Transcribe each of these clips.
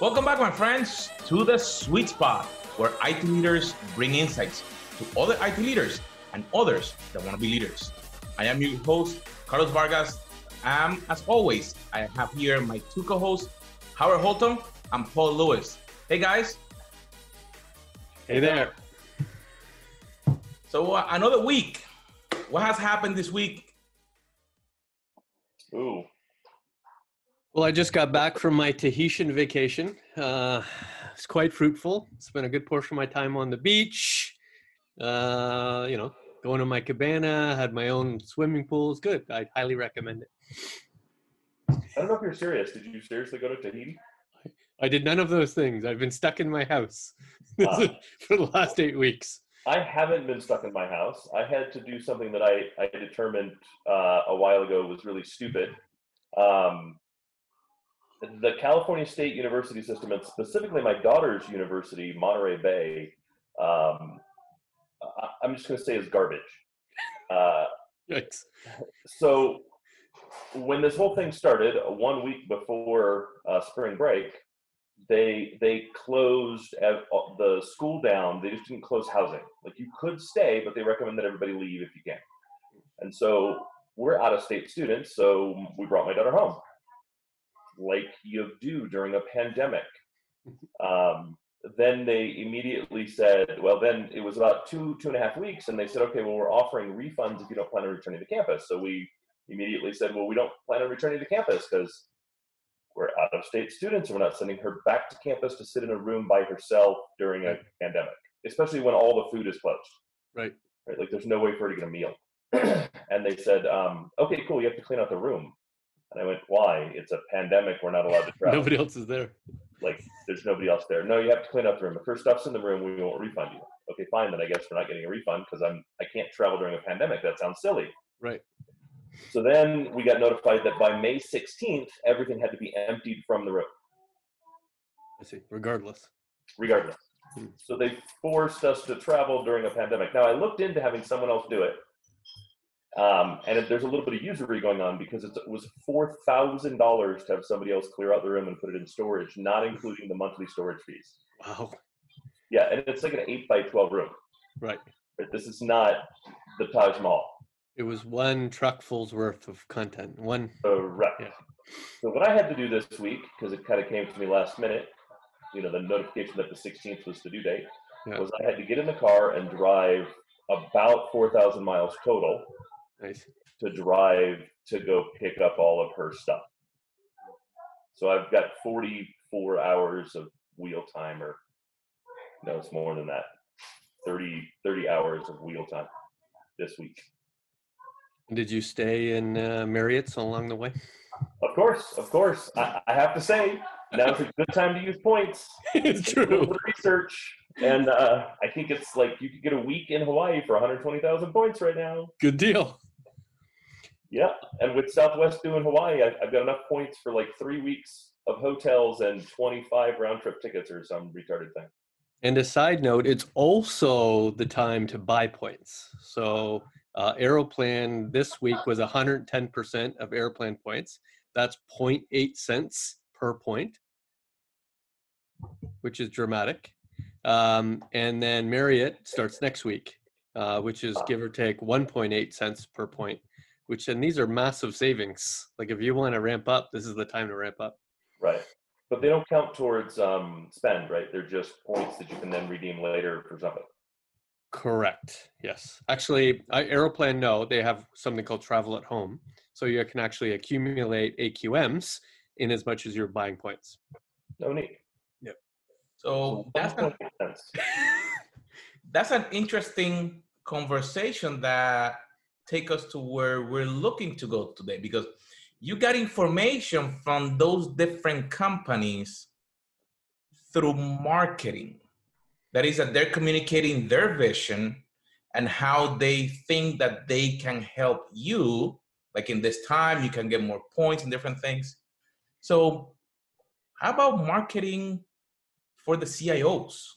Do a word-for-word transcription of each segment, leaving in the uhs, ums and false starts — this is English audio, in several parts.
Welcome back, my friends, to The Suite Spot, where I T leaders bring insights to other I T leaders and others that want to be leaders. I am your host, Carlos Vargas. Um, as always, I have here my two co-hosts, Howard Holton and Paul Lewis. Hey, guys. Hey there. So uh, another week. What has happened this week? Ooh. Well, I just got back from my Tahitian vacation. Uh, it's quite fruitful. Spent a good portion of my time on the beach. Uh, you know, going to my cabana, had my own swimming pool. It's good. I highly recommend it. I don't know if you're serious. Did you seriously go to Tahiti? I, I did none of those things. I've been stuck in my house uh, for the last eight weeks. I haven't been stuck in my house. I had to do something that I, I determined uh, a while ago was really stupid. Um, The California State University system, and specifically my daughter's university, Monterey Bay, um, I'm just going to say is garbage. Uh, Yikes. So when this whole thing started, one week before uh, spring break, they they closed the school down. They just didn't close housing. Like, you could stay, but they recommend that everybody leave if you can. And so we're out-of-state students, so we brought my daughter home, like you do during a pandemic. Um, then they immediately said, well, then it was about two, two and a half weeks, and they said, okay, well, we're offering refunds if you don't plan on returning to campus. So we immediately said, well, we don't plan on returning to campus because we're out-of-state students, and we're not sending her back to campus to sit in a room by herself during a pandemic, especially when all the food is closed. Right. Right? Like, there's no way for her to get a meal. And they said, um, okay, cool, you have to clean out the room. And I went, why? It's a pandemic. We're not allowed to travel. Nobody else is there. Like, there's nobody else there. No, you have to clean up the room. If her stuff's in the room, we won't refund you. Okay, fine. Then I guess we're not getting a refund because I'm I can't travel during a pandemic. That sounds silly. Right. So then we got notified that by May sixteenth, everything had to be emptied from the room. I see. Regardless. Regardless. Hmm. So they forced us to travel during a pandemic. Now, I looked into having someone else do it. Um, and there's a little bit of usury going on because it was four thousand dollars to have somebody else clear out the room and put it in storage, not including the monthly storage fees. Wow. Yeah, and it's like an eight by twelve room. Right. But this is not the Taj Mahal. It was one truckful's worth of content. One. Correct. Yeah. So what I had to do this week, because it kind of came to me last minute, you know, the notification that the sixteenth was the due date, yeah. was I had to get in the car and drive about four thousand miles total. Nice. To drive to go pick up all of her stuff. So I've got forty-four hours of wheel time, or no, it's more than that. thirty, thirty hours of wheel time this week. Did you stay in uh, Marriott's along the way? Of course, of course. I, I have to say, now's a good time to use points. It's true. A little bit of research. And uh, I think it's like you could get a week in Hawaii for one hundred twenty thousand points right now. Good deal. Yeah, and with Southwest doing Hawaii, I, I've got enough points for like three weeks of hotels and twenty-five round-trip tickets or some retarded thing. And a side note, it's also the time to buy points. So uh, Aeroplan this week was one hundred ten percent of Aeroplan points. That's zero point eight cents per point, which is dramatic. Um, and then Marriott starts next week, uh, which is give or take one point eight cents per point. Which, and these are massive savings. Like, if you want to ramp up, this is the time to ramp up. Right. But they don't count towards um, spend, right? They're just points that you can then redeem later for something. Correct. Yes. Actually, Aeroplan, no, they have something called travel at home. So you can actually accumulate A Q Ms in as much as you're buying points. No need. Yep. So that's an, that's an interesting conversation that take us to where we're looking to go today, because you got information from those different companies through marketing. That is, that they're communicating their vision and how they think that they can help you. Like, in this time, you can get more points and different things. So how about marketing for the C I Os?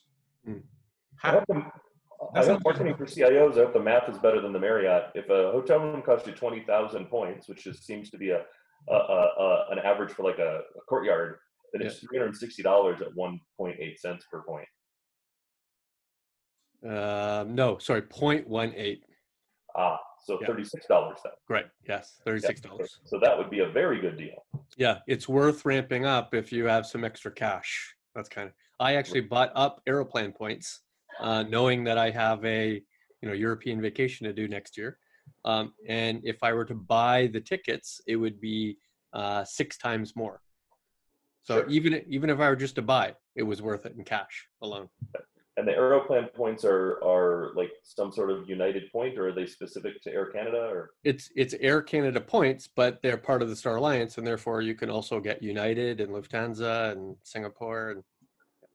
Mm. How I hope marketing for C I Os, I hope the math is better than the Marriott. If a hotel room costs you twenty thousand points, which just seems to be a, a, a, a an average for like a, a courtyard, that yeah. is three hundred sixty dollars at one point eight cents per point. Uh, no, sorry, zero point one eight. Ah, so yeah. thirty-six dollars then. Great, yes, thirty-six dollars. Yeah. So that would be a very good deal. Yeah, it's worth ramping up if you have some extra cash. That's kind of, I actually bought up Aeroplan points, uh, knowing that I have a, you know, European vacation to do next year. Um, and if I were to buy the tickets, it would be uh, six times more. So sure. even even if I were just to buy, it was worth it in cash alone. And the Aeroplan points are are like some sort of United point, or are they specific to Air Canada? Or it's it's Air Canada points, but they're part of the Star Alliance, and therefore you can also get United and Lufthansa and Singapore. And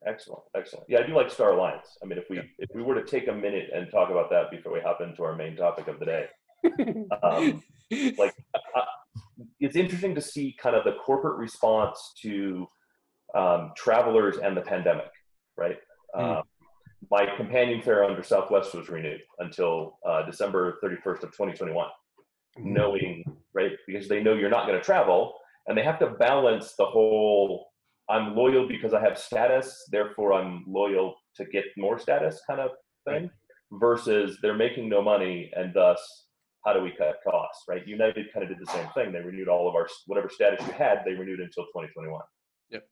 excellent, excellent. Yeah, I do like Star Alliance. I mean, if we yeah. if we were to take a minute and talk about that before we hop into our main topic of the day. um, like uh, it's interesting to see kind of the corporate response to um, travelers and the pandemic, right? Mm. Um, my companion fare under Southwest was renewed until uh, December thirty-first of twenty twenty-one, mm. knowing, right? Because they know you're not going to travel, and they have to balance the whole, I'm loyal because I have status, therefore I'm loyal to get more status kind of thing, right. versus they're making no money and thus, how do we cut costs, right? United kind of did the same thing. They renewed all of our, whatever status you had, they renewed until twenty twenty-one. Yep.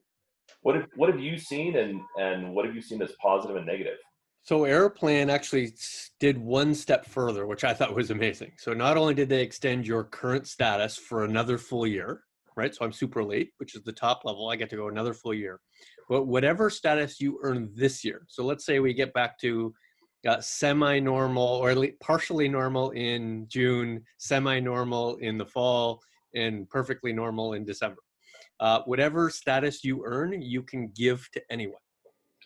What have, what have you seen and, and what have you seen that's positive and negative? So Aeroplan actually did one step further, which I thought was amazing. So not only did they extend your current status for another full year, right? So I'm super late, which is the top level. I get to go another full year. But whatever status you earn this year, so let's say we get back to Uh, semi-normal or at least partially normal in June, semi-normal in the fall, and perfectly normal in December. Uh, whatever status you earn, you can give to anyone.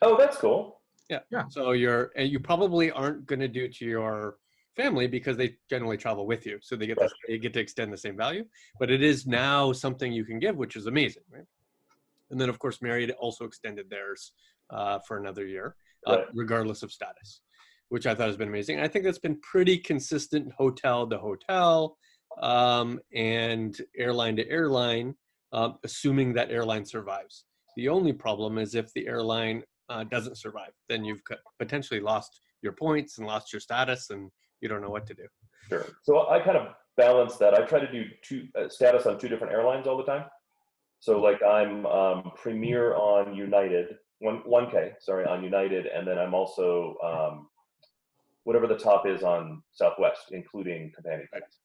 Oh, that's cool. Yeah. yeah. So you're, and you probably aren't going to do to your family because they generally travel with you. So they get, right. this, they get to extend the same value, but it is now something you can give, which is amazing. Right? And then of course, Marriott also extended theirs uh, for another year, uh, right. regardless of status, which I thought has been amazing. And I think that's been pretty consistent hotel to hotel um, and airline to airline, um, assuming that airline survives. The only problem is if the airline uh, doesn't survive, then you've potentially lost your points and lost your status and you don't know what to do. Sure. So I kind of balance that. I try to do two uh, status on two different airlines all the time. So like I'm um, Premier on United, one, 1K, sorry, on United. And then I'm also, um, whatever the top is on Southwest, including companion pass.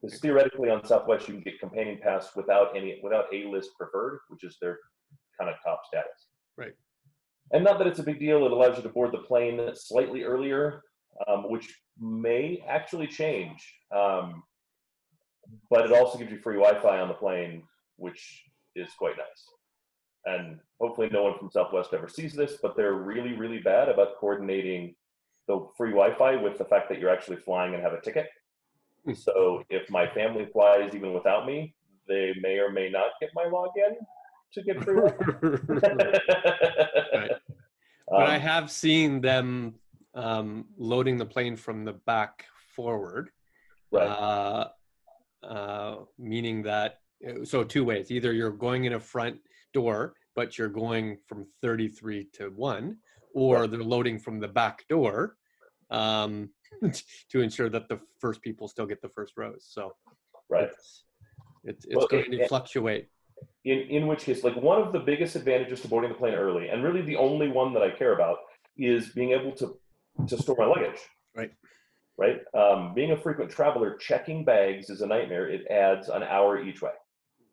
Because theoretically on Southwest, you can get companion pass without any, without A-list preferred, which is their kind of top status. Right. And not that it's a big deal, it allows you to board the plane slightly earlier, um, which may actually change. Um, but it also gives you free Wi-Fi on the plane, which is quite nice. And hopefully no one from Southwest ever sees this, but they're really, really bad about coordinating the free Wi-Fi with the fact that you're actually flying and have a ticket. So if my family flies even without me, they may or may not get my login to get free Wi-Fi. Right. But um, I have seen them um, loading the plane from the back forward, right. uh, uh, meaning that, so two ways, either you're going in a front door, but you're going from thirty-three to one, or they're loading from the back door um, to ensure that the first people still get the first rows. So right. it's, it's, it's well, going it, to fluctuate. In, in which case, like one of the biggest advantages to boarding the plane early, and really the only one that I care about, is being able to, to store my luggage. Right. Right. Um, being a frequent traveler, checking bags is a nightmare. It adds an hour each way.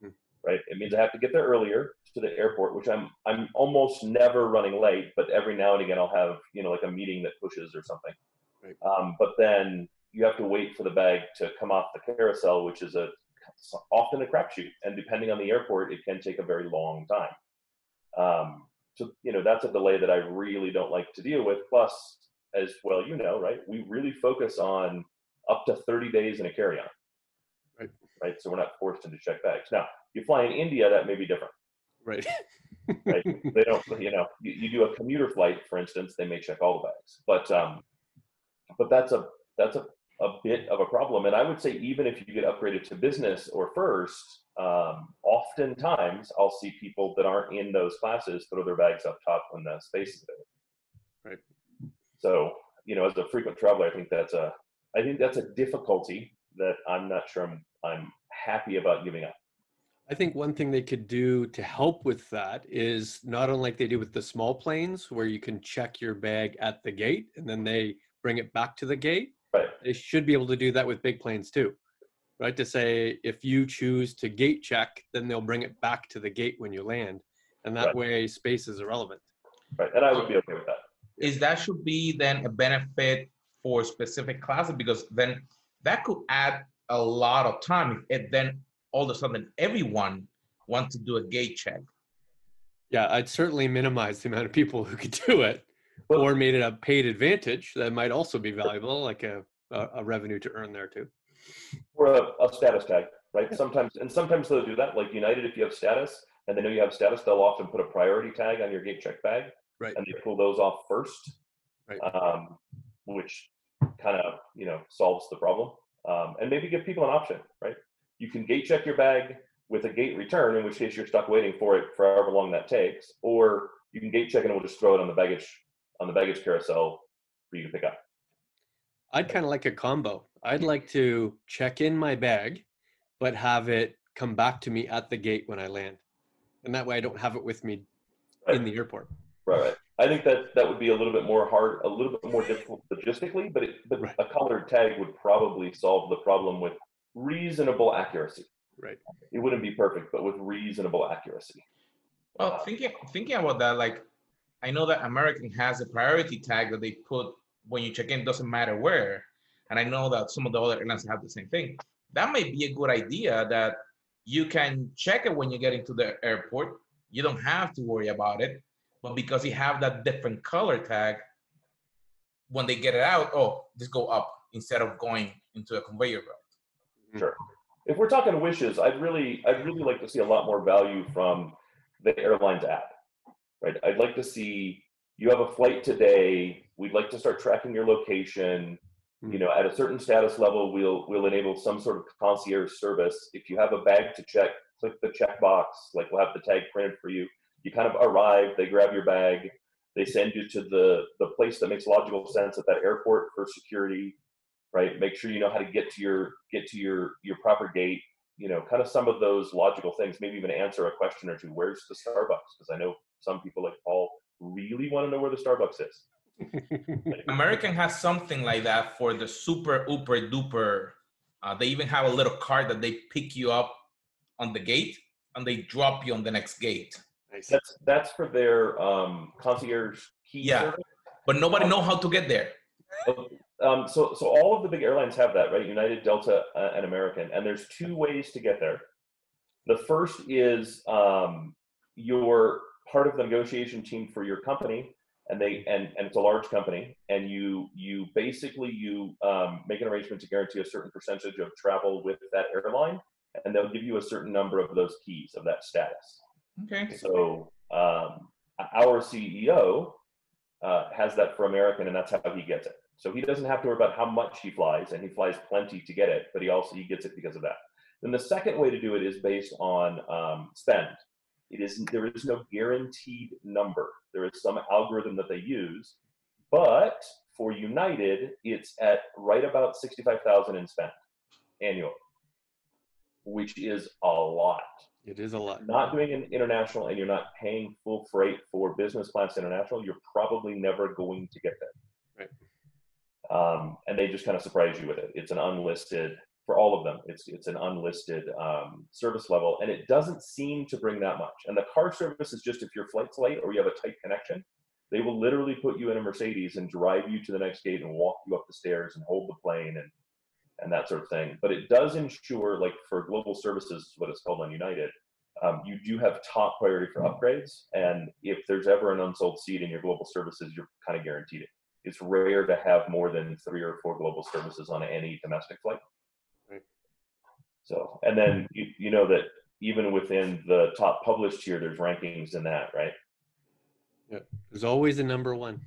Mm-hmm. Right. It means I have to get there earlier to the airport, which I'm I'm almost never running late, but every now and again I'll have, you know, like a meeting that pushes or something. Right. Um, but then you have to wait for the bag to come off the carousel, which is a often a crapshoot, and depending on the airport, it can take a very long time. Um, so you know that's a delay that I really don't like to deal with. Plus, as well, you know, right? We really focus on up to thirty days in a carry-on, right? Right. So we're not forced into check bags. Now, you fly in India, that may be different. Right. Right. They don't, you know, you, you do a commuter flight, for instance, they may check all the bags, but, um, but that's a, that's a, a bit of a problem. And I would say, even if you get upgraded to business or first, um, oftentimes I'll see people that aren't in those classes throw their bags up top when the space is there. Right. So, you know, as a frequent traveler, I think that's a, I think that's a difficulty that I'm not sure I'm, I'm happy about giving up. I think one thing they could do to help with that is not unlike they do with the small planes, where you can check your bag at the gate and then they bring it back to the gate. Right. They should be able to do that with big planes too, right? To say, if you choose to gate check, then they'll bring it back to the gate when you land. And that right. way space is irrelevant. Right, and I would be okay with that. Is that should be then a benefit for specific classes, because then that could add a lot of time if it then all of a sudden everyone wants to do a gate check. Yeah, I'd certainly minimize the amount of people who could do it, well, or made it a paid advantage that might also be valuable, like a, a, a revenue to earn there too. Or a, a status tag, right? Yeah. Sometimes, and sometimes they'll do that, like United, if you have status and they know you have status, they'll often put a priority tag on your gate check bag. Right. And they pull those off first, right. um, which kind of, you know, solves the problem. Um, and maybe give people an option, right? You can gate check your bag with a gate return, in which case you're stuck waiting for it for however long that takes, or you can gate check and we'll just throw it on the baggage on the baggage carousel for you to pick up. I'd kind of like a combo. I'd like to check in my bag, but have it come back to me at the gate when I land. And that way I don't have it with me right. in the airport. Right, right. I think that that would be a little bit more hard, a little bit more difficult logistically, but, it, but right. a colored tag would probably solve the problem with reasonable accuracy. Right. It wouldn't be perfect, but with reasonable accuracy. Well, uh, thinking thinking about that, like, I know that American has a priority tag that they put when you check in, doesn't matter where. And I know that some of the other airlines have the same thing. That might be a good idea, that you can check it when you get into the airport. You don't have to worry about it. But because you have that different color tag, when they get it out, oh, just go up instead of going into a conveyor belt. Sure. If we're talking wishes, I'd really, I'd really like to see a lot more value from the airline's app, right? I'd like to see, you have a flight today, we'd like to start tracking your location. Mm-hmm. You know, at a certain status level, we'll, we'll enable some sort of concierge service. If you have a bag to check, click the checkbox, like we'll have the tag printed for you. You kind of arrive, they grab your bag, they send you to the, the place that makes logical sense at that airport for security, right? Make sure you know how to get to your get to your, your proper gate, you know, kind of some of those logical things, maybe even answer a question or two. Where's the Starbucks? Because I know some people like Paul really want to know where the Starbucks is. American has something like that for the super, uber duper. Uh, they even have a little card that they pick you up on the gate and they drop you on the next gate. That's that's for their um, concierge key. Yeah, service. But nobody know how to get there. Um, so so all of the big airlines have that, right? United, Delta, uh, and American. And there's two ways to get there. The first is um, you're part of the negotiation team for your company, and they and, and it's a large company, and you you basically you um, make an arrangement to guarantee a certain percentage of travel with that airline, and they'll give you a certain number of those keys of that status. Okay. So um, our C E O uh, has that for American, and that's how he gets it. So he doesn't have to worry about how much he flies, and he flies plenty to get it, but he also he gets it because of that. Then the second way to do it is based on um, spend. It is there is no guaranteed number. There is some algorithm that they use, but for United, it's at right about sixty-five thousand in spend annually, which is a lot. It is a lot. Not doing an international, and you're not paying full freight for business class international, you're probably never going to get there. Right. Um, and they just kind of surprise you with it. It's an unlisted, for all of them, it's it's an unlisted um, service level, and it doesn't seem to bring that much. And the car service is just if your flight's late or you have a tight connection, they will literally put you in a Mercedes and drive you to the next gate and walk you up the stairs and hold the plane and and that sort of thing. But it does ensure, like for Global Services, is what it's called on United, um, you do have top priority for upgrades. And if there's ever an unsold seat in your Global Services, you're kind of guaranteed it. It's rare to have more than three or four Global Services on any domestic flight. Right. So, and then you, you know that even within the top published tier, there's rankings in that, right? Yeah, there's always a number one.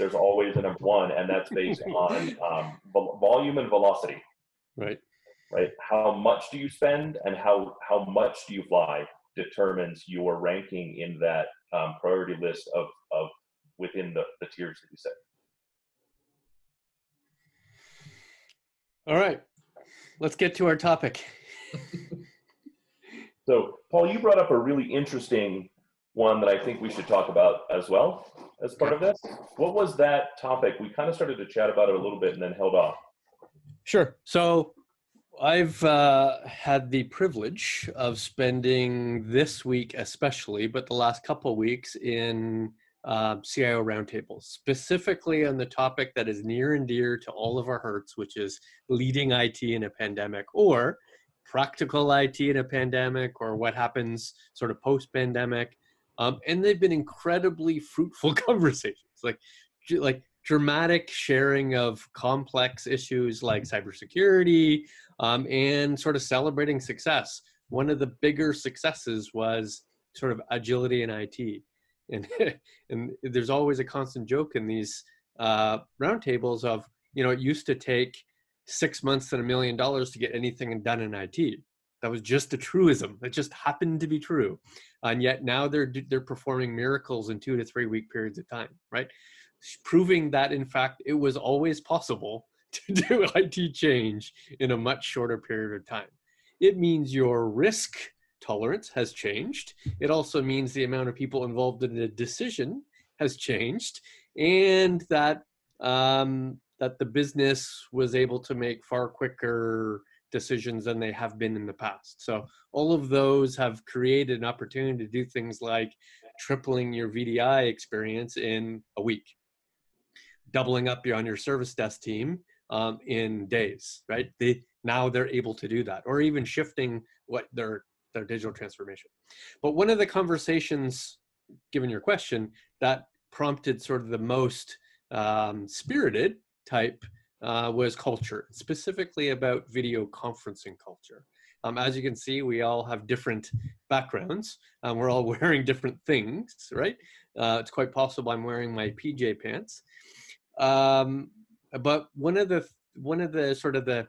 there's always an F one, and that's based on um, volume and velocity. Right. Right. How much do you spend and how, how much do you fly determines your ranking in that um, priority list of, of within the, the tiers that you set. All right, let's get to our topic. So, Paul, you brought up a really interesting one that I think we should talk about as well as part of this. What was that topic? We kind of started to chat about it a little bit and then held off. Sure. So I've uh, had the privilege of spending this week especially, but the last couple of weeks in uh, C I O roundtables, specifically on the topic that is near and dear to all of our hearts, which is leading I T in a pandemic, or practical I T in a pandemic, or what happens sort of post-pandemic. Um, and they've been incredibly fruitful conversations, like, like dramatic sharing of complex issues like cybersecurity, um, and sort of celebrating success. One of the bigger successes was sort of agility in I T. And, and there's always a constant joke in these uh, roundtables of, you know, it used to take six months and a million dollars to get anything done in I T. That was just a truism. It just happened to be true. And yet now they're, they're performing miracles in two to three week periods of time, right? Proving that, in fact, it was always possible to do I T change in a much shorter period of time. It means your risk tolerance has changed. It also means the amount of people involved in the decision has changed, and that um, that the business was able to make far quicker decisions than they have been in the past. So all of those have created an opportunity to do things like tripling your V D I experience in a week, doubling up on your service desk team um, in days, right? They, now they're able to do that, or even shifting what their their digital transformation. But one of the conversations, given your question, that prompted sort of the most um, spirited type Uh, was culture, specifically about video conferencing culture. Um, as you can see, we all have different backgrounds, and we're all wearing different things, right? Uh, it's quite possible I'm wearing my P J pants. Um, but one of the one of the sort of the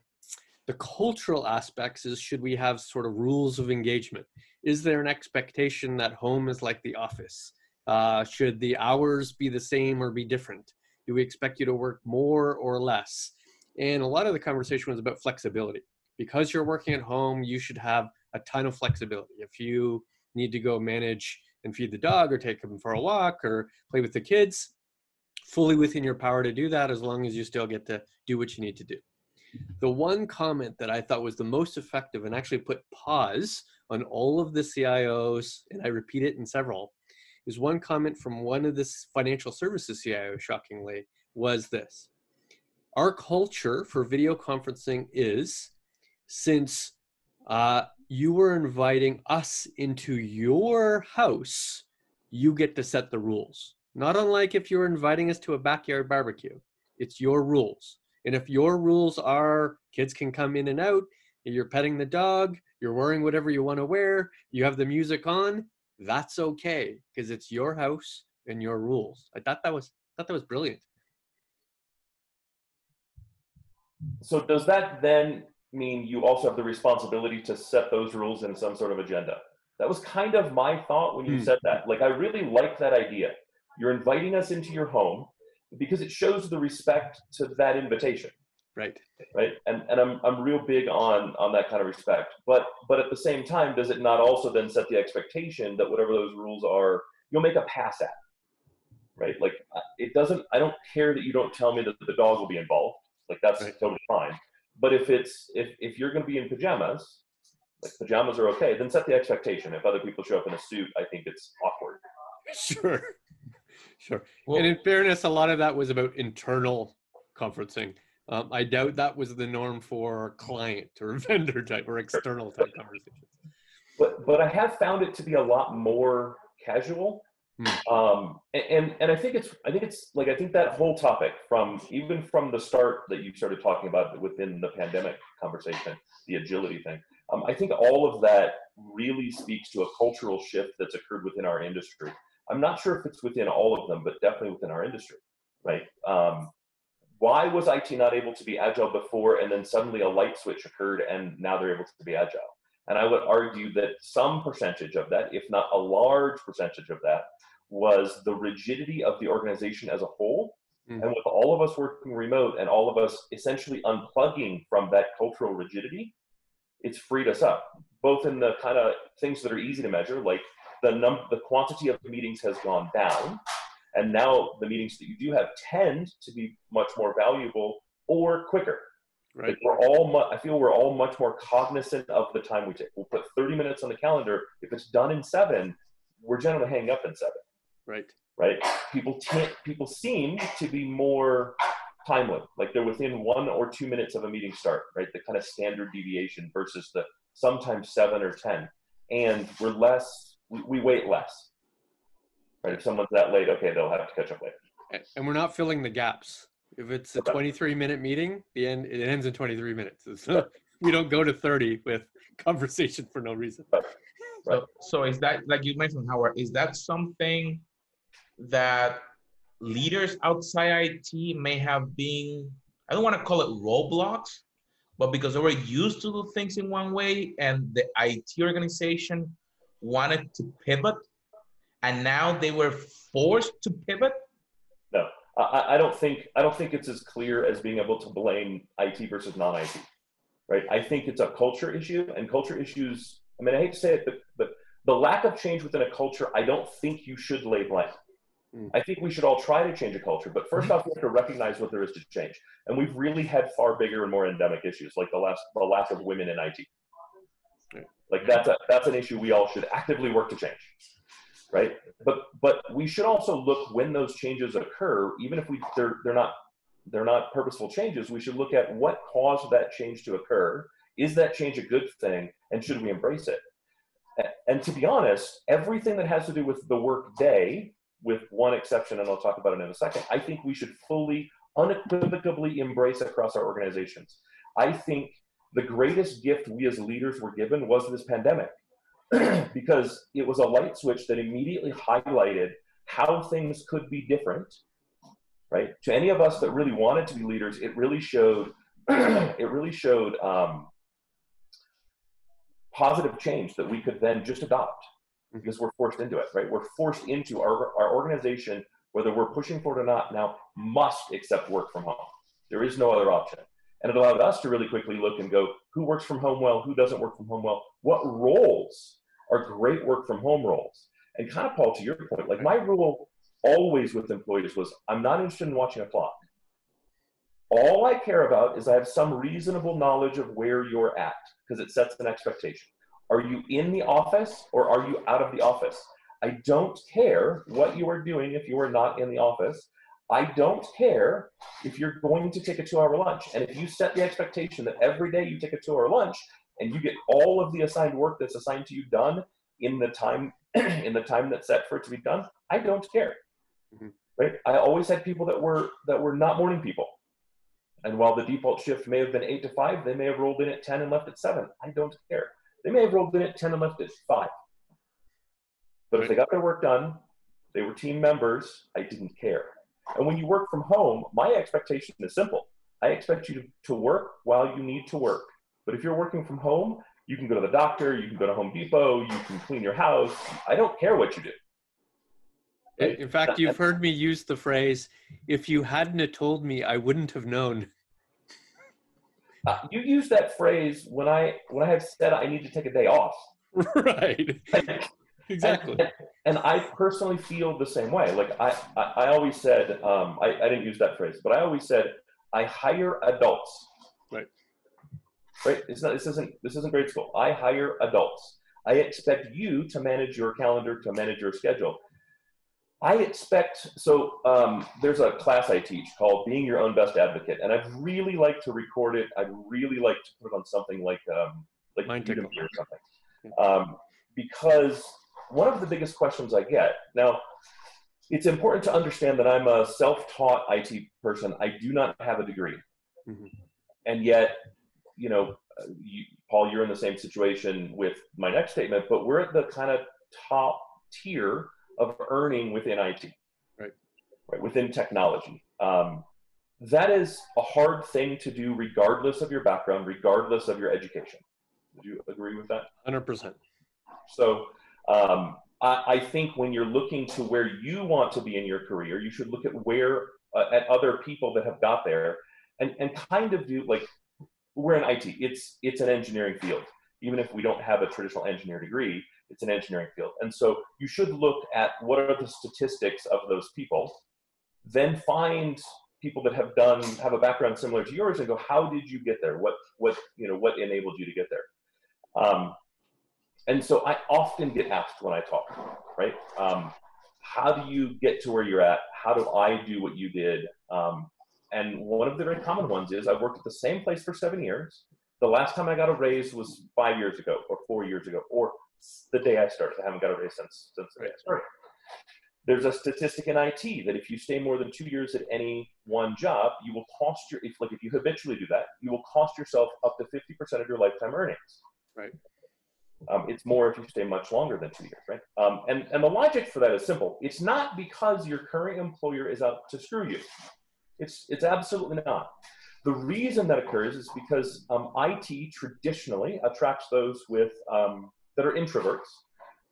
the cultural aspects is, should we have sort of rules of engagement? Is there an expectation that home is like the office? Uh, should the hours be the same or be different? Do we expect you to work more or less? And a lot of the conversation was about flexibility. Because you're working at home, you should have a ton of flexibility. If you need to go manage and feed the dog or take him for a walk or play with the kids, fully within your power to do that, as long as you still get to do what you need to do. The one comment that I thought was the most effective and actually put pause on all of the C I Os, and I repeat it in several, is one comment from one of the financial services C I O, shockingly, was this. Our culture for video conferencing is, since uh, you were inviting us into your house, you get to set the rules. Not unlike if you were inviting us to a backyard barbecue. It's your rules. And if your rules are kids can come in and out, you're petting the dog, you're wearing whatever you want to wear, you have the music on, that's okay, because it's your house and your rules. I thought that was I thought that was brilliant. So does that then mean you also have the responsibility to set those rules in some sort of agenda? That was kind of my thought when you mm. said that. Like, I really like that idea. You're inviting us into your home because it shows the respect to that invitation. Right. Right. And and I'm I'm real big on on that kind of respect. But but at the same time, does it not also then set the expectation that whatever those rules are, you'll make a pass at? Right? Like, it doesn't, I don't care that you don't tell me that the dog will be involved. Like, that's right. Totally fine. But if it's if if you're gonna be in pajamas, like pajamas are okay, then set the expectation. If other people show up in a suit, I think it's awkward. Sure. Sure. Well, and in fairness, a lot of that was about internal conferencing. Um, I doubt that was the norm for client or vendor type or external type conversations. But but I have found it to be a lot more casual, mm. um, and and I think it's I think it's like I think that whole topic, from even from the start that you started talking about within the pandemic conversation, the agility thing. Um, I think all of that really speaks to a cultural shift that's occurred within our industry. I'm not sure if it's within all of them, but definitely within our industry. Like, um, why was I T not able to be agile before, and then suddenly a light switch occurred and now they're able to be agile? And I would argue that some percentage of that, if not a large percentage of that, was the rigidity of the organization as a whole. Mm-hmm. And with all of us working remote and all of us essentially unplugging from that cultural rigidity, it's freed us up, both in the kind of things that are easy to measure, like the num the quantity of the meetings has gone down, and now the meetings that you do have tend to be much more valuable or quicker. Right. Like we're all I feel we're all much more cognizant of the time we take. We'll put thirty minutes on the calendar. If it's done in seven, we're generally hanging up in seven. Right. Right. People people seem to be more timely, like they're within one or two minutes of a meeting start. Right. The kind of standard deviation versus the sometimes seven or ten, and we're less. We, we wait less. Right. If someone's that late, okay, they'll have to catch up later. And we're not filling the gaps. If it's a twenty-three minute meeting, the end it ends in twenty-three minutes. So we don't go to thirty with conversation for no reason. Right. So, so is that, like you mentioned, Howard, is that something that leaders outside I T may have been, I don't want to call it roadblocks, but because they were used to do things in one way and the I T organization wanted to pivot and now they were forced to pivot? No. I, I don't think I don't think it's as clear as being able to blame I T versus non I T, right? I think it's a culture issue, and culture issues. I mean, I hate to say it, but, but the lack of change within a culture, I don't think you should lay blame. Mm. I think we should all try to change a culture, but first off, we have to recognize what there is to change. And we've really had far bigger and more endemic issues, like the last the lack of women in I T. Yeah. Like that's a that's an issue we all should actively work to change. Right, but but we should also look when those changes occur, even if we they're they're not they're not purposeful changes. We should look at what caused that change to occur. Is that change a good thing, and should we embrace it? And to be honest, everything that has to do with the work day, with one exception, and I'll talk about it in a second, I think we should fully, unequivocally embrace across our organizations. I think the greatest gift we as leaders were given was this pandemic. Because it was a light switch that immediately highlighted how things could be different, right? To any of us that really wanted to be leaders, it really showed, it really showed um, positive change that we could then just adopt because we're forced into it, right? We're forced into our, our organization, whether we're pushing for it or not, now must accept work from home. There is no other option. And it allowed us to really quickly look and go, who works from home well, who doesn't work from home well, what roles are great work from home roles? And kind of, Paul, to your point, like my rule always with employees was, I'm not interested in watching a clock. All I care about is I have some reasonable knowledge of where you're at, because it sets an expectation. Are you in the office or are you out of the office? I don't care what you are doing if you are not in the office. I don't care if you're going to take a two hour lunch. And if you set the expectation that every day you take a two hour lunch and you get all of the assigned work that's assigned to you done in the time in the time that's set for it to be done, I don't care. Mm-hmm. Right? I always had people that were that were not morning people. And while the default shift may have been eight to five, they may have rolled in at ten and left at seven. I don't care. They may have rolled in at ten and left at five. But if they got their work done, they were team members, I didn't care. And when you work from home, my expectation is simple. I expect you to, to work while you need to work. But if you're working from home, you can go to the doctor, you can go to Home Depot, you can clean your house. I don't care what you do. Right? In fact, you've heard me use the phrase, if you hadn't have told me, I wouldn't have known. Uh, you used that phrase when I, when I had said I need to take a day off. Right. Exactly. And, and, and I personally feel the same way. Like I, I, I always said, um, I, I didn't use that phrase, but I always said, I hire adults. Right. Right. It's not, this isn't, this isn't grade school. I hire adults. I expect you to manage your calendar, to manage your schedule. I expect, so um, there's a class I teach called Being Your Own Best Advocate. And I'd really like to record it. I'd really like to put it on something like, um, like Udemy or something. Um, because one of the biggest questions I get, now, it's important to understand that I'm a self-taught I T person. I do not have a degree. Mm-hmm. And yet, you know, you, Paul, you're in the same situation with my next statement, but we're at the kind of top tier of earning within I T, right? Right, within technology. Um, that is a hard thing to do regardless of your background, regardless of your education. Would you agree with that? one hundred percent. So um, I, I think when you're looking to where you want to be in your career, you should look at where, uh, at other people that have got there and, and kind of do, like, we're in I T. It's, it's an engineering field. Even if we don't have a traditional engineer degree, it's an engineering field. And so you should look at what are the statistics of those people, then find people that have done, have a background similar to yours, and go, how did you get there? What, what, you know, what enabled you to get there? Um, and so I often get asked when I talk, right? Um, how do you get to where you're at? How do I do what you did? Um, and one of the very common ones is, I've worked at the same place for seven years. The last time I got a raise was five years ago, or four years ago, or the day I started. I haven't got a raise since, since the day I started. There's a statistic in I T that if you stay more than two years at any one job, you will cost your, if, like, if you habitually do that, you will cost yourself up to fifty percent of your lifetime earnings. Right. Um, it's more if you stay much longer than two years, right? Um, and, and the logic for that is simple. It's not because your current employer is out to screw you. It's, it's absolutely not. The reason that occurs is because um, I T traditionally attracts those with, um, that are introverts,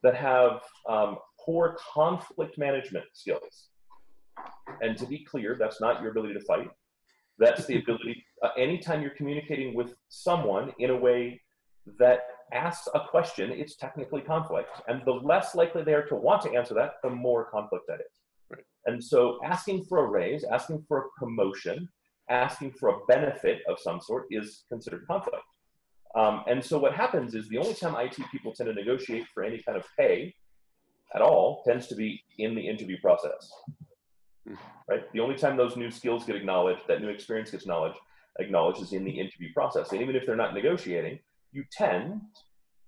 that have um, poor conflict management skills. And to be clear, that's not your ability to fight. That's the ability, uh, anytime you're communicating with someone in a way that asks a question, it's technically conflict. And the less likely they are to want to answer that, the more conflict that is. Right. And so asking for a raise, asking for a promotion, asking for a benefit of some sort is considered conflict. Um, and so what happens is the only time I T people tend to negotiate for any kind of pay at all tends to be in the interview process, right? The only time those new skills get acknowledged, that new experience gets knowledge, acknowledged is in the interview process. And even if they're not negotiating, you tend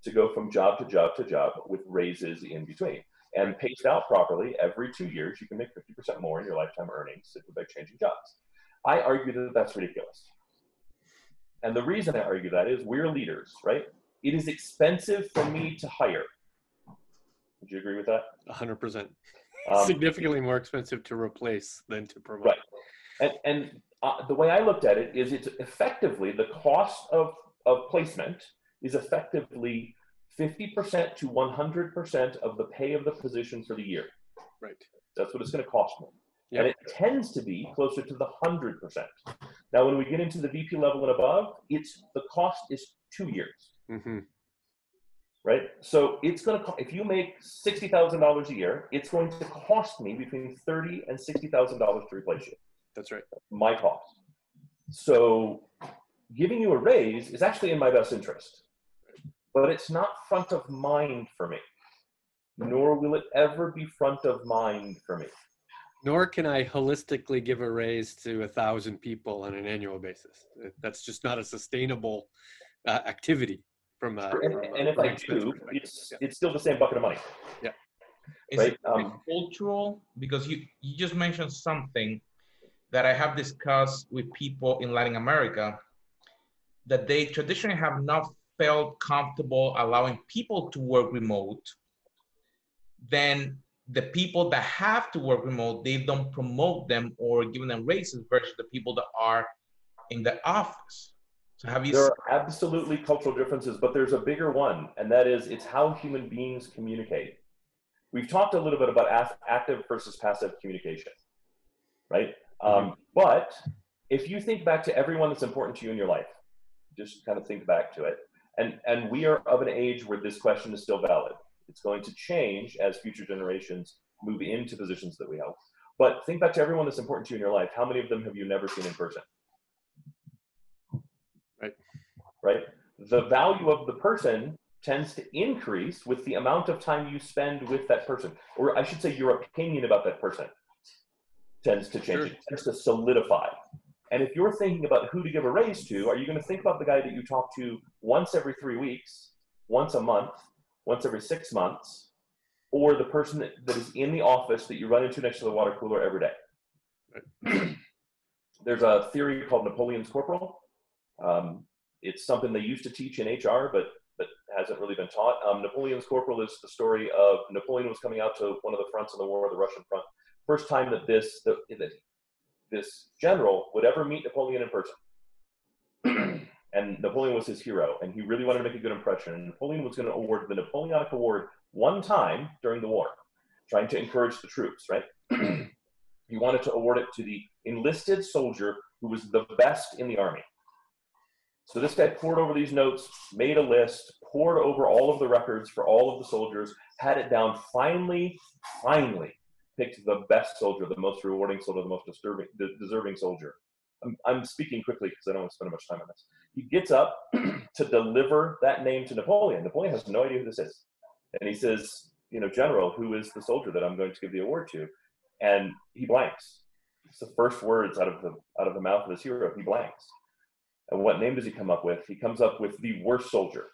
to go from job to job to job with raises in between. And paced out properly, every two years, you can make fifty percent more in your lifetime earnings simply by changing jobs. I argue that that's ridiculous. And the reason I argue that is we're leaders, right? It is expensive for me to hire. Would you agree with that? one hundred percent. Um, Significantly more expensive to replace than to promote. Right. And, and uh, the way I looked at it is, it's effectively the cost of, of placement is effectively fifty percent to one hundred percent of the pay of the position for the year. Right. That's what it's going to cost me. Yep. And it tends to be closer to the one hundred percent. Now, when we get into the V P level and above, it's the cost is two years. Mm-hmm. Right? So it's going to, if you make sixty thousand dollars a year, it's going to cost me between thirty thousand dollars and sixty thousand dollars to replace you. That's right. My cost. So giving you a raise is actually in my best interest. But it's not front of mind for me, nor will it ever be front of mind for me. Nor can I holistically give a raise to a thousand people on an annual basis. That's just not a sustainable uh, activity from a. And, from and a, if I do, it's, yeah. it's still the same bucket of money. Yeah. Is right? it um, cultural? Because you, you just mentioned something that I have discussed with people in Latin America, that they traditionally have not felt comfortable allowing people to work remote. Then the people that have to work remote, they don't promote them or give them raises versus the people that are in the office. So have you? There are absolutely cultural differences, but there's a bigger one, and that is it's how human beings communicate. We've talked a little bit about active versus passive communication, right? Um, but if you think back to everyone that's important to you in your life, just kind of think back to it. And, and we are of an age where this question is still valid. It's going to change as future generations move into positions that we help. But think back to everyone that's important to you in your life. How many of them have you never seen in person? Right. Right. The value of the person tends to increase with the amount of time you spend with that person. Or I should say your opinion about that person tends to change. Sure. It tends to solidify. And if you're thinking about who to give a raise to, are you going to think about the guy that you talk to once every three weeks, once a month, once every six months, or the person that, that is in the office that you run into next to the water cooler every day? There's a theory called Napoleon's Corporal. Um, it's something they used to teach in H R, but, but hasn't really been taught. Um, Napoleon's Corporal is the story of Napoleon was coming out to one of the fronts in the war, the Russian front. First time that this, that, that this general would ever meet Napoleon in person. And Napoleon was his hero, and he really wanted to make a good impression. And Napoleon was going to award the Napoleonic Award one time during the war, trying to encourage the troops, right? He wanted to award it to the enlisted soldier who was the best in the army. So this guy poured over these notes, made a list, poured over all of the records for all of the soldiers, had it down, finally, finally picked the best soldier, the most rewarding soldier, the most disturbing, the deserving soldier. I'm, I'm speaking quickly because I don't want to spend much time on this. He gets up to deliver that name to Napoleon. Napoleon has no idea who this is. And he says, you know, General, who is the soldier that I'm going to give the award to? And he blanks. It's the first words out of the, out of the mouth of his hero. He blanks. And what name does he come up with? He comes up with the worst soldier,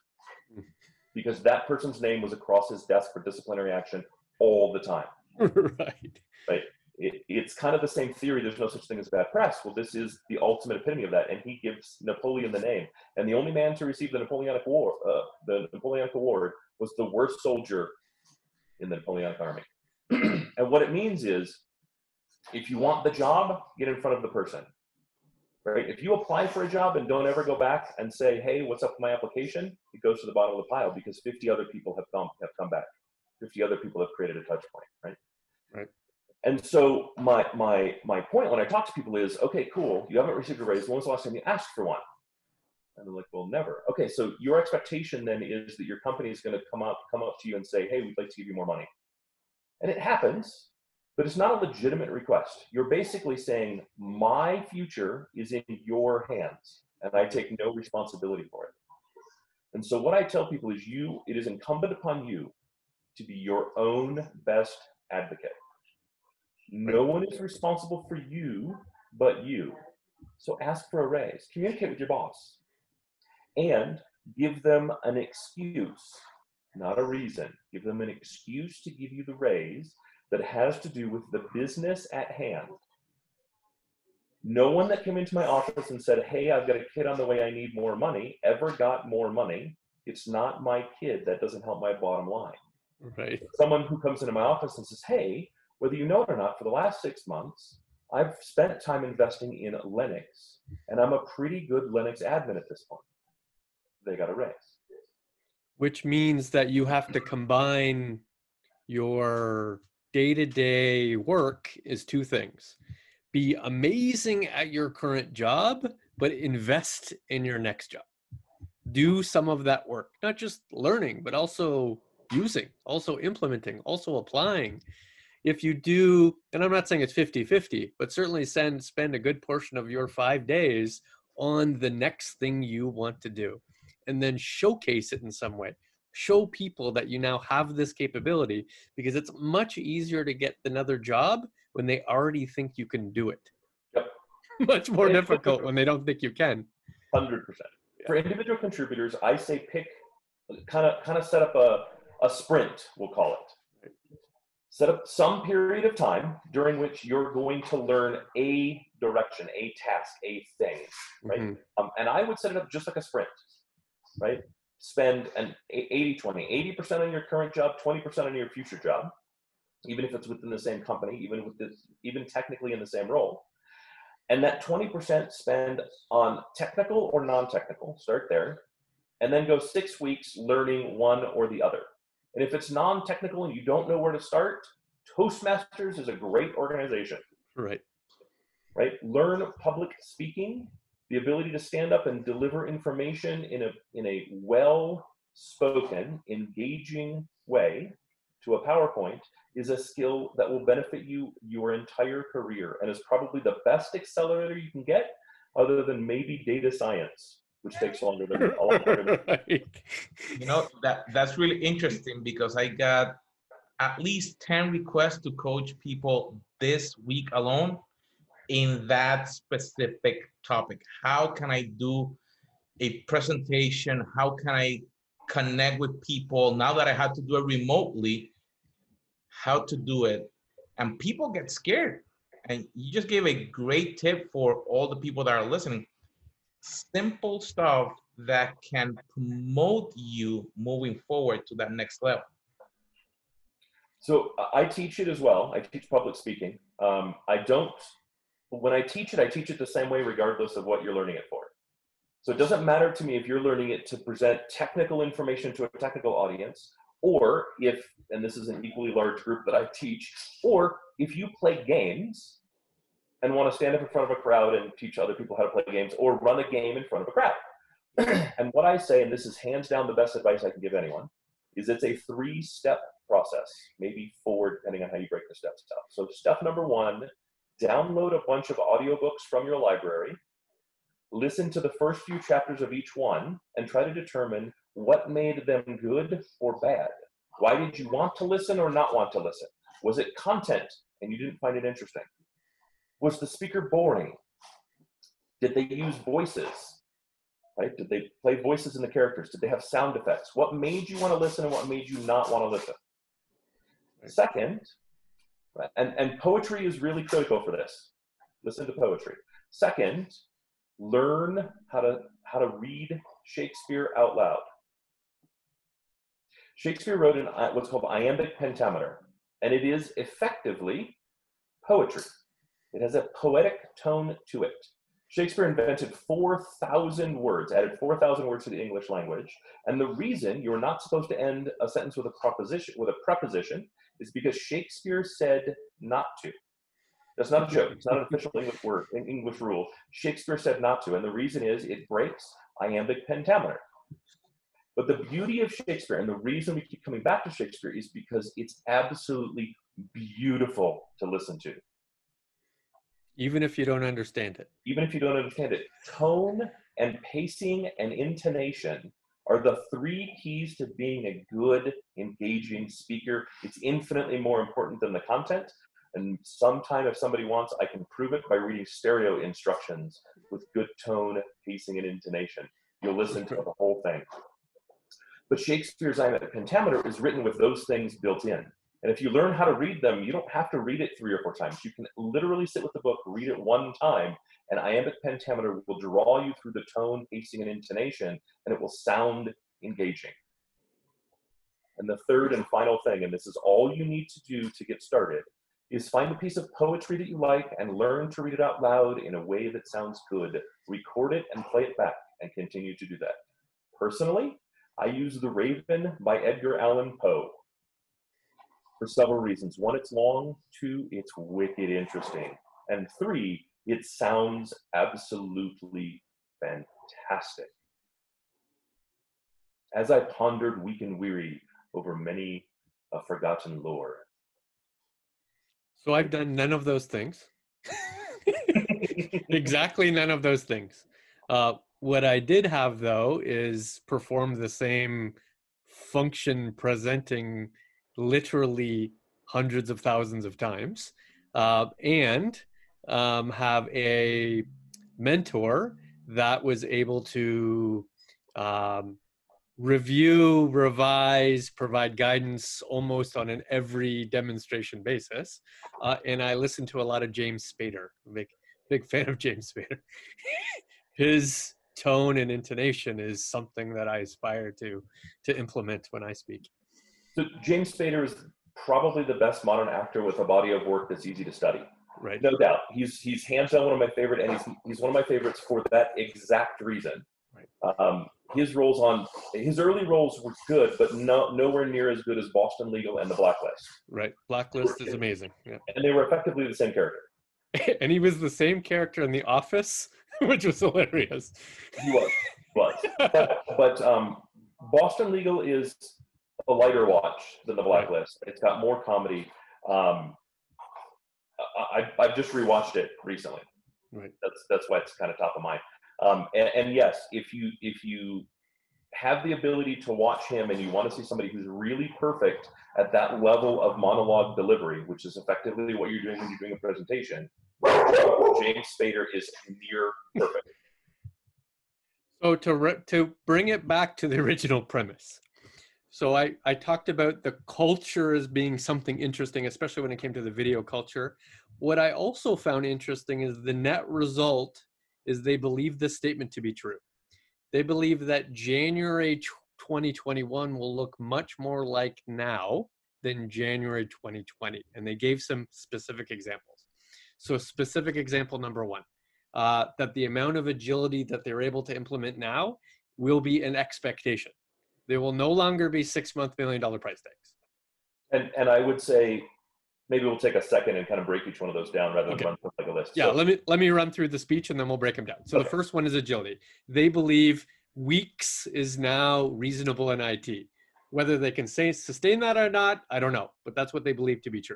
because that person's name was across his desk for disciplinary action all the time. Right. Right. It, it's kind of the same theory. There's no such thing as bad press. Well, this is the ultimate epitome of that. And he gives Napoleon the name. And the only man to receive the Napoleonic Award, uh, the Napoleonic Award was the worst soldier in the Napoleonic Army. And what it means is, if you want the job, get in front of the person. Right? If you apply for a job and don't ever go back and say, hey, what's up with my application? It goes to the bottom of the pile because fifty other people have come, have come back. fifty other people have created a touch point, right? Right. And so my, my, my point when I talk to people is, okay, cool, you haven't received a raise. When was the last time you asked for one? And they're like, well, never. Okay, so your expectation then is that your company is going to come up, come up to you and say, hey, we'd like to give you more money. And it happens, but it's not a legitimate request. You're basically saying, my future is in your hands, and I take no responsibility for it. And so what I tell people is, you, it is incumbent upon you to be your own best advocate. No one is responsible for you but you. So ask for a raise. Communicate with your boss. And give them an excuse, not a reason. Give them an excuse to give you the raise that has to do with the business at hand. No one that came into my office and said, hey, I've got a kid on the way, I need more money, ever got more money. It's not my kid. That doesn't help my bottom line. Right. Someone who comes into my office and says, hey, whether you know it or not, for the last six months, I've spent time investing in Linux, and I'm a pretty good Linux admin at this point. They got a raise. Which means that you have to combine your day-to-day work is two things. Be amazing at your current job, but invest in your next job. Do some of that work, not just learning, but also using, also implementing, also applying. If you do, and I'm not saying it's fifty fifty, but certainly send, spend a good portion of your five days on the next thing you want to do, and then showcase it in some way. Show people that you now have this capability, because it's much easier to get another job when they already think you can do it. Yep. Much more difficult when they don't think you can. one hundred percent. Yeah. For individual contributors, I say pick, kind of kind of set up a, a sprint, we'll call it. Set up some period of time during which you're going to learn a direction, a task, a thing, right? Mm-hmm. Um, and I would set it up just like a sprint, right? Spend an eighty twenty, eighty percent on your current job, twenty percent on your future job, even if it's within the same company, even with this, even technically in the same role. And that twenty percent spend on technical or non-technical, start there, and then go six weeks learning one or the other. And if it's non-technical and you don't know where to start, Toastmasters is a great organization. Right. Right. Learn public speaking, the ability to stand up and deliver information in a in a well-spoken, engaging way to a PowerPoint is a skill that will benefit you your entire career and is probably the best accelerator you can get, other than maybe data science, which takes longer than a lot longer. Right. You know, that, that's really interesting, because I got at least ten requests to coach people this week alone in that specific topic. How can I do a presentation? How can I connect with people now that I have to do it remotely? How to do it? And people get scared. And you just gave a great tip for all the people that are listening. Simple stuff that can promote you moving forward to that next level. So I teach it as well. I teach public speaking. Um, I don't But when I teach it, I teach it the same way regardless of what you're learning it for. So it doesn't matter to me if you're learning it to present technical information to a technical audience, or if, and this is an equally large group that I teach, or if you play games and want to stand up in front of a crowd and teach other people how to play games, or run a game in front of a crowd. And what I say, and this is hands down the best advice I can give anyone, is it's a three-step process, maybe four, depending on how you break the steps down. So step number one, download a bunch of audiobooks from your library, listen to the first few chapters of each one, and try to determine what made them good or bad. Why did you want to listen or not want to listen? Was it content and you didn't find it interesting? Was the speaker boring? Did they use voices? Right? Did they play voices in the characters? Did they have sound effects? What made you want to listen and what made you not want to listen? Second, and, and poetry is really critical for this. Listen to poetry. Second, learn how to, how to read Shakespeare out loud. Shakespeare wrote in what's called iambic pentameter, and it is effectively poetry. It has a poetic tone to it. Shakespeare invented four thousand words, added four thousand words to the English language, and the reason you're not supposed to end a sentence with a proposition, with a preposition, is because Shakespeare said not to. That's not a joke. It's not an official English word, an English rule. Shakespeare said not to, and the reason is it breaks iambic pentameter. But the beauty of Shakespeare, and the reason we keep coming back to Shakespeare, is because it's absolutely beautiful to listen to. Even if you don't understand it. Even if you don't understand it. Tone and pacing and intonation are the three keys to being a good, engaging speaker. It's infinitely more important than the content. And sometime, if somebody wants, I can prove it by reading stereo instructions with good tone, pacing, and intonation. You'll listen to the whole thing. But Shakespeare's iambic pentameter is written with those things built in. And if you learn how to read them, you don't have to read it three or four times. You can literally sit with the book, read it one time, and iambic pentameter will draw you through the tone, pacing, and intonation, and it will sound engaging. And the third and final thing, and this is all you need to do to get started, is find a piece of poetry that you like and learn to read it out loud in a way that sounds good. Record it and play it back, and continue to do that. Personally, I use The Raven by Edgar Allan Poe for several reasons. One, it's long. Two, it's wicked interesting. And three, it sounds absolutely fantastic. As I pondered weak and weary over many a forgotten lore. So I've done none of those things. Exactly none of those things. Uh, what I did have, though, is perform the same function presenting literally hundreds of thousands of times, uh, and um, have a mentor that was able to um, review, revise, provide guidance almost on an every demonstration basis. Uh, and I listened to a lot of James Spader. I'm a big, big fan of James Spader. His tone and intonation is something that I aspire to to implement when I speak. So James Spader is probably the best modern actor with a body of work that's easy to study. Right. No doubt. He's, he's hands down one of my favorite, and he's, he's one of my favorites for that exact reason. Right. Um, his roles on, his early roles were good, but no, nowhere near as good as Boston Legal and The Blacklist. Right. Blacklist is amazing. Yeah. And they were effectively the same character. And he was the same character in The Office, which was hilarious. He was. He was. But, but um, Boston Legal is a lighter watch than The Blacklist. It's got more comedy. Um, I, I've just rewatched it recently. Right. That's that's why it's kind of top of mind. Um, and, and yes, if you if you have the ability to watch him and you want to see somebody who's really perfect at that level of monologue delivery, which is effectively what you're doing when you're doing a presentation, James Spader is near perfect. So to re to bring it back to the original premise. So I, I talked about the culture as being something interesting, especially when it came to the video culture. What I also found interesting is the net result is they believe this statement to be true. They believe that January twenty twenty-one will look much more like now than January twenty twenty. And they gave some specific examples. So specific example number one, uh, that the amount of agility that they're able to implement now will be an expectation. There will no longer be six-month million-dollar price tags. And, and I would say, maybe we'll take a second and kind of break each one of those down rather than okay. run through like a list. Yeah, so, let me let me run through the speech and then we'll break them down. So okay. the first one is agility. They believe weeks is now reasonable in I T. Whether they can say, sustain that or not, I don't know, but that's what they believe to be true.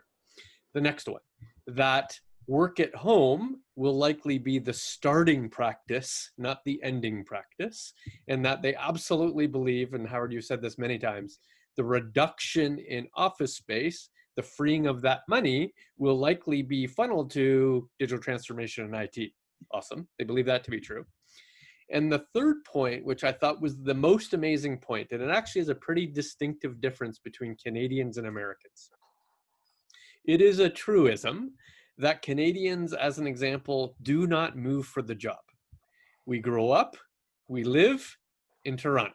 The next one, that work at home will likely be the starting practice, not the ending practice, and that they absolutely believe, and Howard, you've said this many times, the reduction in office space, the freeing of that money will likely be funneled to digital transformation and I T. Awesome. They believe that to be true. And the third point, which I thought was the most amazing point, and it actually is a pretty distinctive difference between Canadians and Americans. It is a truism that Canadians, as an example, do not move for the job. We grow up, we live in Toronto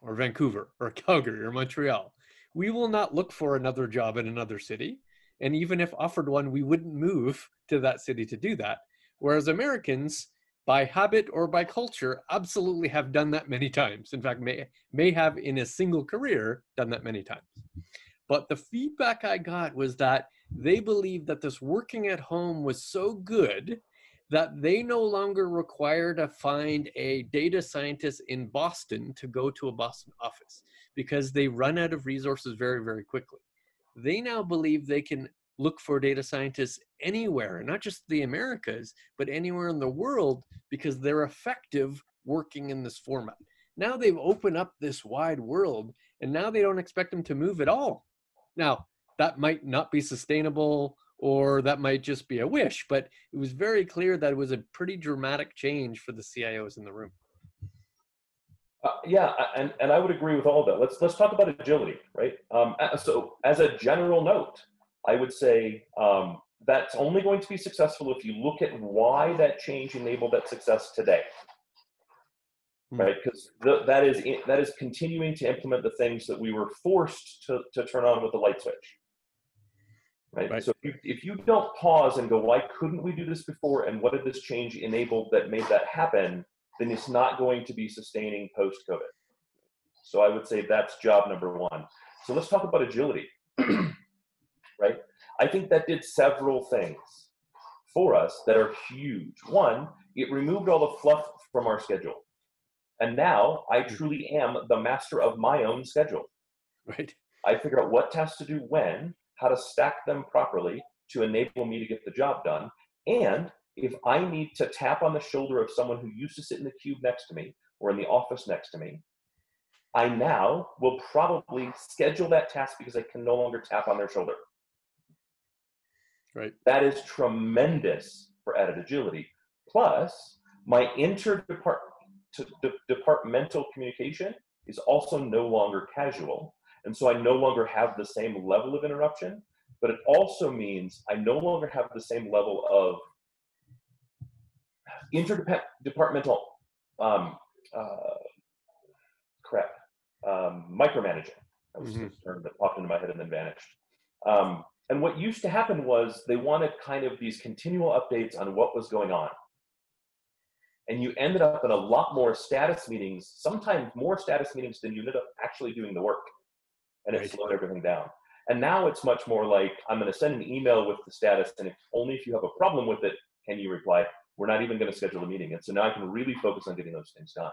or Vancouver or Calgary or Montreal. We will not look for another job in another city. And even if offered one, we wouldn't move to that city to do that. Whereas Americans, by habit or by culture, absolutely have done that many times. In fact, may, may have in a single career done that many times. But the feedback I got was that they believed that this working at home was so good that they no longer require to find a data scientist in Boston to go to a Boston office because they run out of resources very, very quickly. They now believe they can look for data scientists anywhere, not just the Americas, but anywhere in the world because they're effective working in this format. Now they've opened up this wide world and now they don't expect them to move at all. Now, that might not be sustainable, or that might just be a wish, but it was very clear that it was a pretty dramatic change for the C I Os in the room. Uh, yeah, and, and I would agree with all of that. Let's, let's talk about agility, right? Um, so as a general note, I would say um, that's only going to be successful if you look at why that change enabled that success today, mm-hmm. right? Because that is, that is continuing to implement the things that we were forced to, to turn on with the light switch. Right? Right. So if you, if you don't pause and go, why couldn't we do this before? And what did this change enable that made that happen? Then it's not going to be sustaining post-COVID. So I would say that's job number one. So let's talk about agility, right? I think that did several things for us that are huge. One, it removed all the fluff from our schedule. And now I truly am the master of my own schedule. Right. I figure out what tasks to do when, how to stack them properly to enable me to get the job done. And if I need to tap on the shoulder of someone who used to sit in the cube next to me or in the office next to me, I now will probably schedule that task because I can no longer tap on their shoulder. Right. That is tremendous for added agility. Plus, my interdepart- de- departmental communication is also no longer casual. And so I no longer have the same level of interruption, but it also means I no longer have the same level of interdepartmental um, uh, crap, um, micromanaging. That was mm-hmm. the term that popped into my head and then vanished. Um, and what used to happen was they wanted kind of these continual updates on what was going on. And you ended up in a lot more status meetings, sometimes more status meetings than you ended up actually doing the work. And it slowed everything down. And now it's much more like, I'm going to send an email with the status, and if, only if you have a problem with it can you reply. We're not even going to schedule a meeting. And so now I can really focus on getting those things done.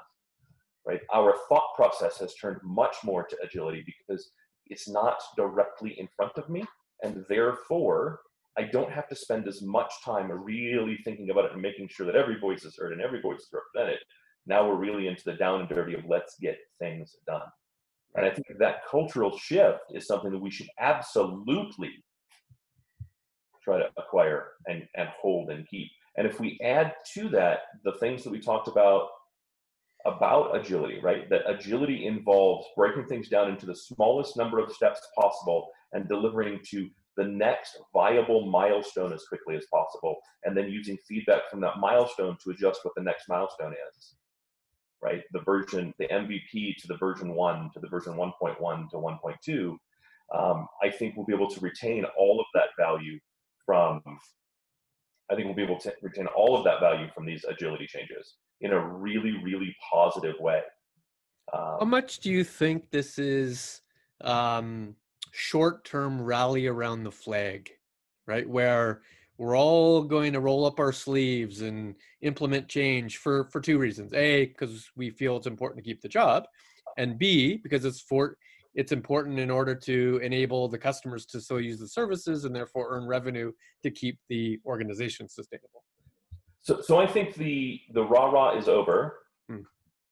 Right? Our thought process has turned much more to agility because it's not directly in front of me, and therefore I don't have to spend as much time really thinking about it and making sure that every voice is heard and every voice is represented. Now we're really into the down and dirty of let's get things done. And I think that cultural shift is something that we should absolutely try to acquire and, and hold and keep. And if we add to that the things that we talked about, about agility, right? That agility involves breaking things down into the smallest number of steps possible and delivering to the next viable milestone as quickly as possible. And then using feedback from that milestone to adjust what the next milestone is. Right? The version, the M V P to the version one, to the version one point one to one point two, um, I think we'll be able to retain all of that value from I think we'll be able to retain all of that value from these agility changes in a really, really positive way. Um, How much do you think this is um, short-term rally around the flag, right? Where we're all going to roll up our sleeves and implement change for, for two reasons. A, because we feel it's important to keep the job, and B, because it's for it's important in order to enable the customers to so use the services and therefore earn revenue to keep the organization sustainable. So, so I think the, the rah-rah is over, hmm.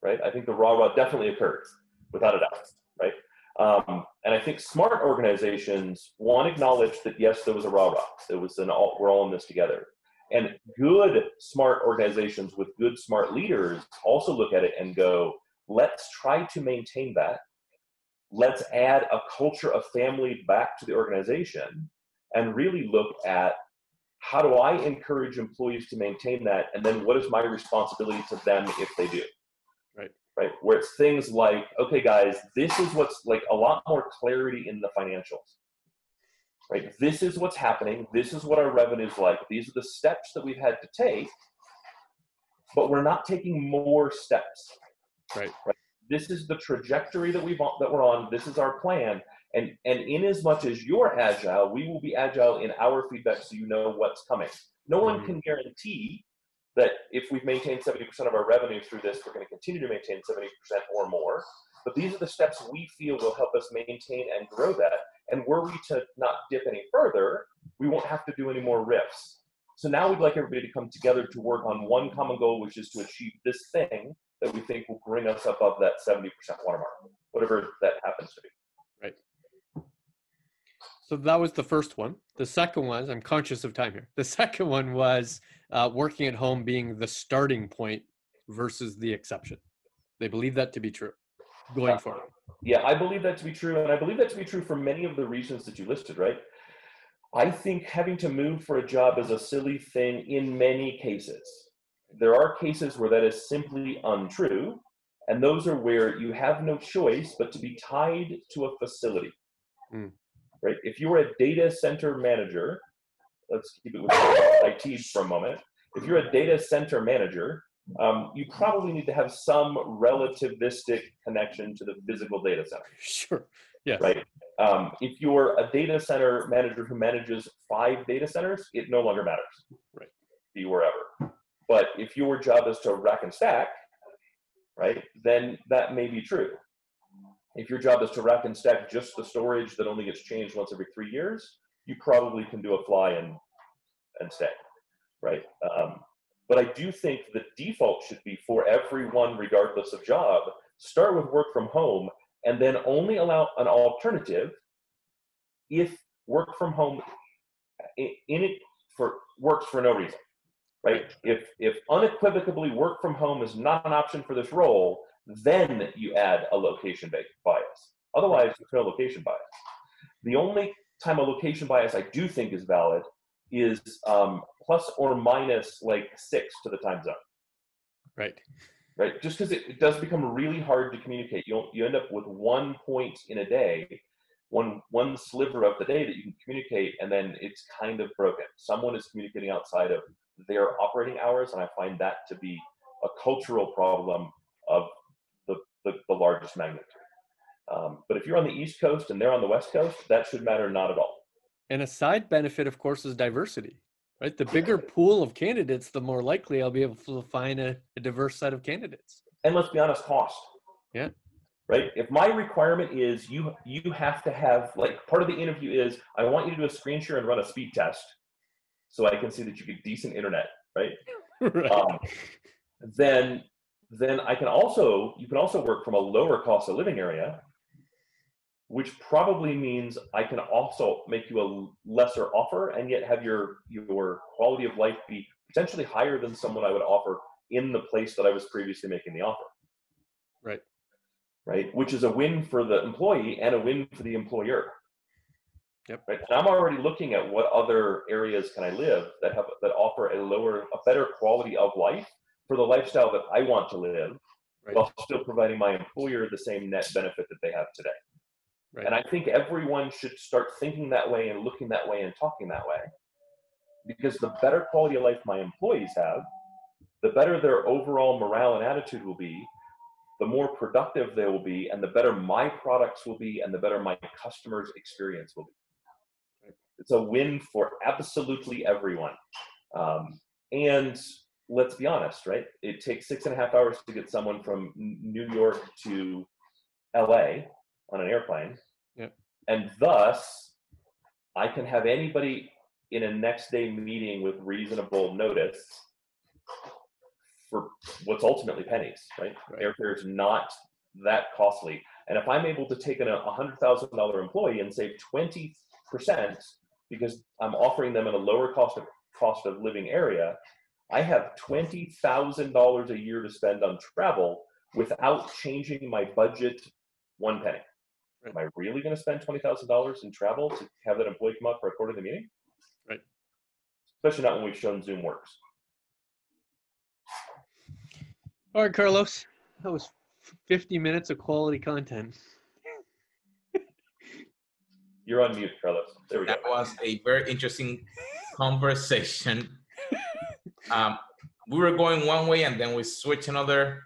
right? I think the rah-rah definitely occurs, without a doubt, right? Um, and I think smart organizations, one, acknowledge that, yes, there was a rah-rah. It was an all, we're all in this together. And good, smart organizations with good, smart leaders also look at it and go, let's try to maintain that. Let's add a culture of family back to the organization and really look at how do I encourage employees to maintain that, and then what is my responsibility to them if they do, right? Right, where it's things like, okay, guys, this is what's like a lot more clarity in the financials, right? This is what's happening. This is what our revenue is like. These are the steps that we've had to take, but we're not taking more steps, right? Right? This is the trajectory that we've that we're on. This is our plan. And, and in as much as you're agile, we will be agile in our feedback so you know what's coming. No one can guarantee that if we've maintained seventy percent of our revenue through this, we're going to continue to maintain seventy percent or more. But these are the steps we feel will help us maintain and grow that. And were we to not dip any further, we won't have to do any more riffs. So now we'd like everybody to come together to work on one common goal, which is to achieve this thing that we think will bring us above that seventy percent watermark, whatever that happens to be. Right. So that was the first one. The second one, I'm conscious of time here. The second one was uh, working at home being the starting point versus the exception. They believe that to be true going uh, forward. Yeah, I believe that to be true. And I believe that to be true for many of the reasons that you listed, right? I think having to move for a job is a silly thing in many cases. There are cases where that is simply untrue, and those are where you have no choice but to be tied to a facility, mm. right? If you're a data center manager, let's keep it with I T for a moment. If you're a data center manager, um, you probably need to have some relativistic connection to the physical data center. Sure, yes. Right? Um, if you're a data center manager who manages five data centers, it no longer matters, right? Be wherever. But if your job is to rack and stack, right, then that may be true. If your job is to rack and stack just the storage that only gets changed once every three years, you probably can do a fly and, and stay, right? Um, but I do think the default should be for everyone, regardless of job, start with work from home and then only allow an alternative if work from home in it for works for no reason. Right? If if unequivocally work from home is not an option for this role, then you add a location bias. Otherwise, there's no location bias. The only time a location bias I do think is valid is um, plus or minus like six to the time zone. Right. Right. Just because it, it does become really hard to communicate. You you end up with one point in a day, one one sliver of the day that you can communicate, and then it's kind of broken. Someone is communicating outside of their operating hours, and I find that to be a cultural problem of the, the, the largest magnitude. Um, but if you're on the East Coast and they're on the West Coast, that should matter not at all. And a side benefit, of course, is diversity, right? The bigger pool of candidates, the more likely I'll be able to find a, a diverse set of candidates. And let's be honest, cost. Yeah. Right? If my requirement is you, you have to have, like, part of the interview is, I want you to do a screen share and run a speed test, so I can see that you get decent internet, right? Right. Um, then, then I can also, you can also work from a lower cost of living area, which probably means I can also make you a lesser offer and yet have your, your quality of life be potentially higher than someone I would offer in the place that I was previously making the offer. Right. Right, which is a win for the employee and a win for the employer. Yep. Right. And I'm already looking at what other areas can I live that have that offer a lower, a better quality of life for the lifestyle that I want to live, right, while still providing my employer the same net benefit that they have today. Right. And I think everyone should start thinking that way and looking that way and talking that way. because the better quality of life my employees have, the better their overall morale and attitude will be, the more productive they will be, and the better my products will be, and the better my customers' experience will be. It's a win for absolutely everyone. Um, and let's be honest, right? It takes six and a half hours to get someone from New York to L A on an airplane. Yep. And thus, I can have anybody in a next day meeting with reasonable notice for what's ultimately pennies, right? right. Airfare is not that costly. And if I'm able to take a one hundred thousand dollar employee and save twenty percent because I'm offering them in a lower cost of, cost of living area, I have twenty thousand dollars a year to spend on travel without changing my budget one penny. Right. Am I really gonna spend twenty thousand dollars in travel to have that employee come up for a quarter of the meeting? Right. Especially not when we've shown Zoom works. All right, Carlos, that was fifty minutes of quality content. You're on mute, Carlos. There we that go. That was a very interesting conversation. Um, we were going one way and then we switched another.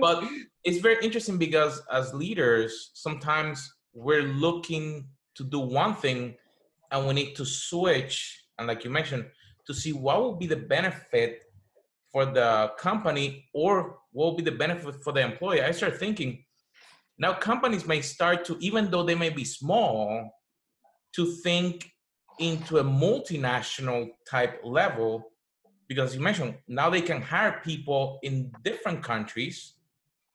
But it's very interesting because as leaders, sometimes we're looking to do one thing and we need to switch. And like you mentioned, to see what will be the benefit for the company or what will be the benefit for the employee. I start thinking, now companies may start to, even though they may be small, to think into a multinational type level, because you mentioned now they can hire people in different countries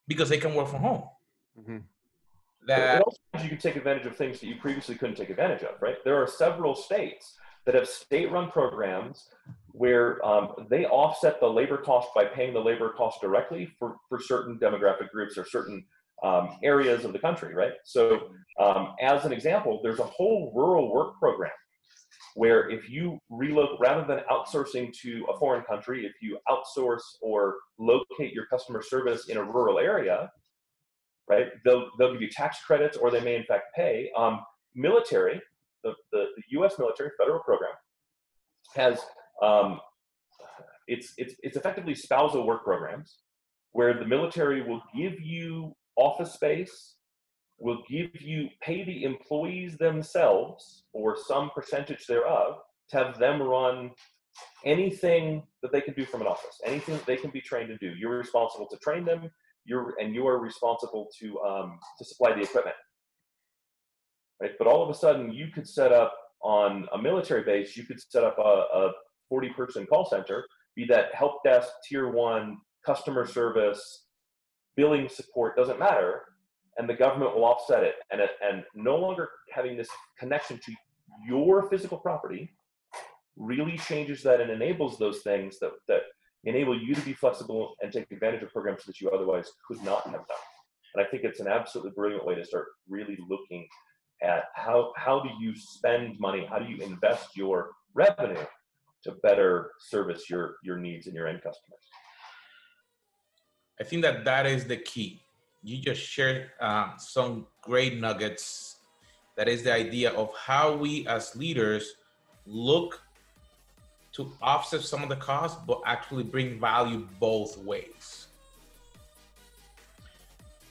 because they can work from home. Mm-hmm. That also you can take advantage of things that you previously couldn't take advantage of, right? There are several states that have state-run programs where um, they offset the labor cost by paying the labor cost directly for, for certain demographic groups or certain um, areas of the country, right? So um, as an example, there's a whole rural work program where if you relocate, rather than outsourcing to a foreign country, if you outsource or locate your customer service in a rural area, right, they'll, they'll give you tax credits or they may in fact pay. Um, military, the, the, the U S military federal program has Um, it's, it's, it's effectively spousal work programs where the military will give you office space, will give you, pay the employees themselves or some percentage thereof to have them run anything that they can do from an office, anything that they can be trained to do. You're responsible to train them, you're, and you are responsible to, um, to supply the equipment, right? But all of a sudden you could set up on a military base, you could set up a, a forty person call center, be that help desk, tier one, customer service, billing support, doesn't matter, and the government will offset it. And, it, and no longer having this connection to your physical property really changes that and enables those things that, that enable you to be flexible and take advantage of programs that you otherwise could not have done. And I think it's an absolutely brilliant way to start really looking at how, how do you spend money, how do you invest your revenue to better service your, your needs and your end customers. I think that that is the key. You just shared uh, some great nuggets. That is the idea of how we as leaders look to offset some of the costs, but actually bring value both ways.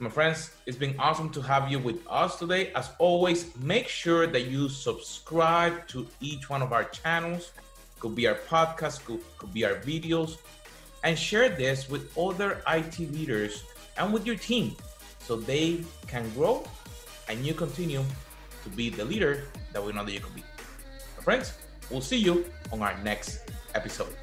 My friends, it's been awesome to have you with us today. As always, make sure that you subscribe to each one of our channels. Could be our podcast, could, could be our videos, and share this with other I T leaders and with your team so they can grow and you continue to be the leader that we know that you can be. My friends, we'll see you on our next episode.